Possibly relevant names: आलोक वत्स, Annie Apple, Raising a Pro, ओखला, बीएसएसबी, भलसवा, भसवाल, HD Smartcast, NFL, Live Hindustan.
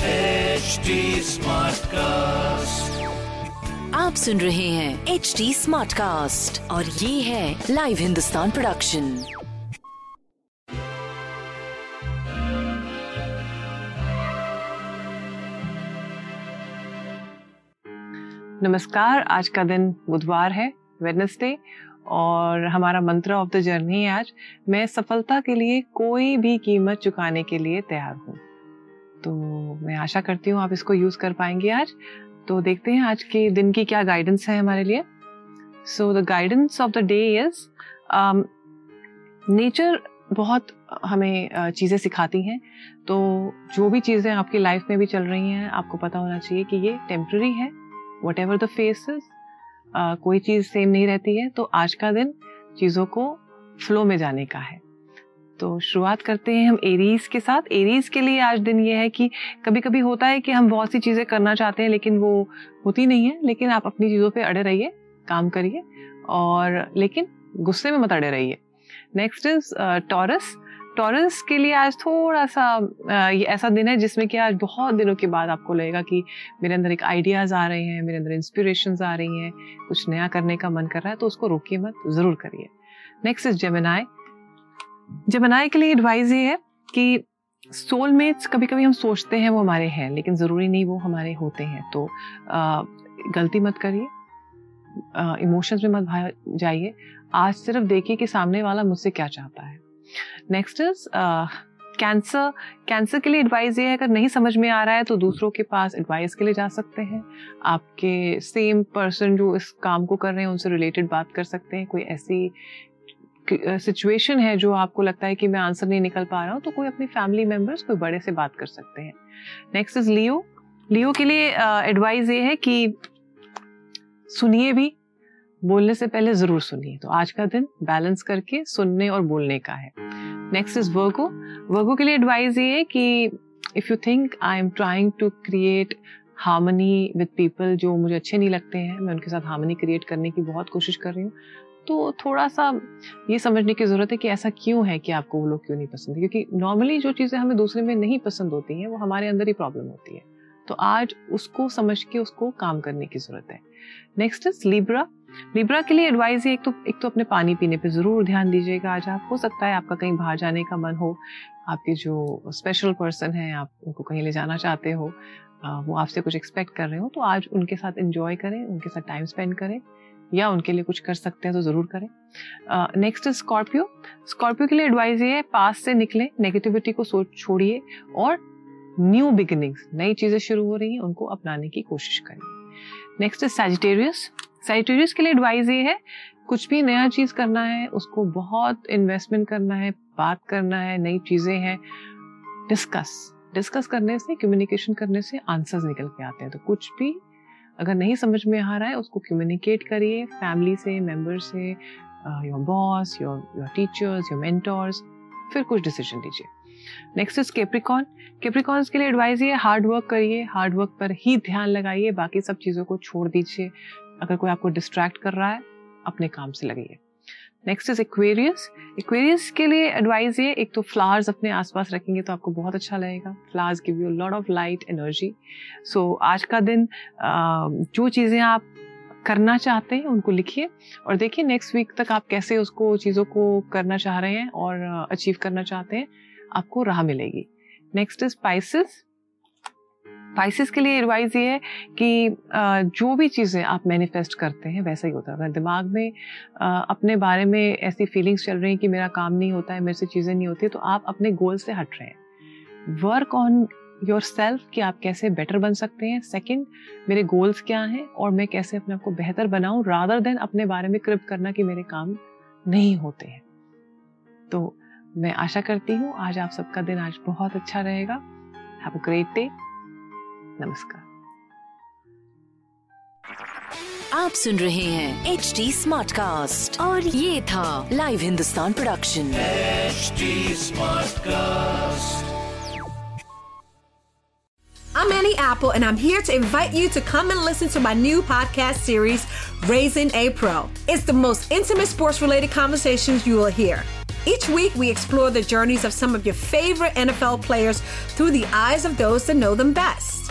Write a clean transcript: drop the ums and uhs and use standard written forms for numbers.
HD Smartcast. आप सुन रहे हैं HD Smartcast और ये है लाइव हिंदुस्तान प्रोडक्शन. नमस्कार. आज का दिन बुधवार है, वेडनेसडे, और हमारा मंत्र ऑफ द जर्नी है आज, मैं सफलता के लिए कोई भी कीमत चुकाने के लिए तैयार हूँ. तो मैं आशा करती हूँ आप इसको यूज कर पाएंगे आज. तो देखते हैं आज के दिन की क्या गाइडेंस है हमारे लिए. So the guidance of the day is nature बहुत हमें चीज़ें सिखाती हैं. तो जो भी चीज़ें आपकी लाइफ में भी चल रही हैं, आपको पता होना चाहिए कि ये टेम्प्रेरी है. वट एवर द फेसेस, कोई चीज़ सेम नहीं रहती है. तो आज का दिन चीज़ों को फ्लो में जाने का है. तो शुरुआत करते हैं हम एरीज के साथ. एरीज के लिए आज दिन ये है कि कभी कभी होता है कि हम बहुत सी चीज़ें करना चाहते हैं लेकिन वो होती नहीं है. लेकिन आप अपनी चीज़ों पे अड़े रहिए, काम करिए, और लेकिन गुस्से में मत अड़े रहिए. Next is taurus. टॉरस के लिए आज थोड़ा सा ये ऐसा दिन है जिसमें कि आज बहुत दिनों के बाद आपको लगेगा कि मेरे अंदर एक आइडियाज़ आ रहे हैं, मेरे अंदर इंस्पिरेशंस आ रही हैं, कुछ नया करने का मन कर रहा है, तो उसको रोकिए मत, ज़रूर करिए. Next is Gemini. जेमिनाई के लिए एडवाइस ये है कि सोलमेट्स, कभी कभी हम सोचते हैं वो हमारे हैं लेकिन ज़रूरी नहीं वो हमारे होते हैं. तो गलती मत करिए, इमोशंस में मत जाइए. आज सिर्फ देखिए कि सामने वाला मुझसे क्या चाहता है. Next is cancer. कैंसर के लिए एडवाइस ये है, अगर नहीं समझ में आ रहा है तो दूसरों के पास एडवाइस के लिए जा सकते हैं. आपके सेम पर्सन जो इस काम को कर रहे हैं उनसे रिलेटेड बात कर सकते हैं. कोई ऐसी सिचुएशन है जो आपको लगता है कि मैं आंसर नहीं निकल पा रहा हूँ, तो कोई अपने फैमिली मेम्बर्स, कोई बड़े से बात कर सकते हैं. नेक्स्ट इज लियो. लियो के लिए एडवाइस ये है कि सुनिए भी, बोलने से पहले जरूर सुनिए. तो आज का दिन बैलेंस करके सुनने और बोलने का है. नेक्स्ट इज वर्गो. वर्गो के लिए एडवाइस ये है कि if you think I am trying to create harmony with people, जो मुझे अच्छे नहीं लगते हैं मैं उनके साथ हार्मनी क्रिएट करने की बहुत कोशिश कर रही हूँ, तो थोड़ा सा ये समझने की ज़रूरत है कि ऐसा क्यों है कि आपको वो लोग क्यों नहीं पसंद. क्योंकि नॉर्मली जो चीज़ें हमें दूसरे में नहीं पसंद होती हैं वो हमारे अंदर ही प्रॉब्लम होती है. तो आज उसको समझ के उसको काम करने की ज़रूरत है. Next is Libra. लिब्रा के लिए एडवाइस है, एक तो अपने पानी पीने पे ज़रूर ध्यान दीजिएगा आज आप. हो सकता है आपका कहीं बाहर जाने का मन हो, आपके जो स्पेशल पर्सन हैं आप उनको कहीं ले जाना चाहते हो, वो आपसे कुछ एक्सपेक्ट कर रहे हो, तो आज उनके साथ एंजॉय करें, उनके साथ टाइम स्पेंड करें, या उनके लिए कुछ कर सकते हैं तो ज़रूर करें. Next is Scorpio. स्कॉर्पियो के लिए एडवाइस ये है, पास से निकलें, नेगेटिविटी को सोच छोड़िए, और न्यू बिगिनिंग्स, नई चीज़ें शुरू हो रही हैं उनको अपनाने की कोशिश करें. Next is Sagittarius. सैजिटेरियस के लिए एडवाइस ये है, कुछ भी नया चीज़ करना है उसको बहुत इन्वेस्टमेंट करना है, बात करना है, नई चीज़ें हैं, डिस्कस करने से, कम्युनिकेशन करने से आंसर्स निकल के आते हैं. तो कुछ भी अगर नहीं समझ में आ रहा है उसको कम्युनिकेट करिए, फैमिली से, मेंबर से, your boss, your teachers, your mentors, फिर कुछ डिसीजन लीजिए. Next is Capricorn. कैप्रिकॉन्स के लिए एडवाइस ये, हार्ड वर्क करिए, हार्ड वर्क पर ही ध्यान लगाइए, बाकी सब चीज़ों को छोड़ दीजिए. अगर कोई आपको डिस्ट्रैक्ट कर रहा है अपने काम से लगिए. Next is Aquarius. एक्वेरियस के लिए एडवाइस ये, एक तो फ्लावर्स अपने आसपास रखेंगे तो आपको बहुत अच्छा लगेगा. Flowers give you lot of light, energy. So आज का दिन जो चीज़ें आप करना चाहते हैं उनको लिखिए और देखिए नेक्स्ट वीक तक आप कैसे उसको चीज़ों को करना चाह रहे हैं और अचीव करना चाहते हैं, आपको राह मिलेगी. Next is Pisces. पाइसेस के लिए एडवाइस ये है कि जो भी चीज़ें आप मैनिफेस्ट करते हैं वैसा ही होता है. अगर दिमाग में अपने बारे में ऐसी फीलिंग्स चल रही हैं कि मेरा काम नहीं होता है, मेरे से चीज़ें नहीं होती, तो आप अपने गोल से हट रहे हैं. वर्क ऑन योर सेल्फ कि आप कैसे बेटर बन सकते हैं. सेकंड, मेरे गोल्स क्या हैं और मैं कैसे अपने आप को बेहतर बनाऊं, रादर देन अपने बारे में क्रिप करना कि मेरे काम नहीं होते हैं. तो मैं आशा करती हूँ आज आप सबका दिन आज बहुत अच्छा रहेगा। Have a great day. नमस्कार। आप सुन रहे हैं HD Smartcast और ये था live Hindustan production HD Smartcast। I'm Annie Apple, and I'm here to invite you to come and listen to my new podcast series, Raising a Pro. It's the most intimate sports-related conversations you will hear. Each week, we explore the journeys of some of your favorite NFL players through the eyes of those that know them best.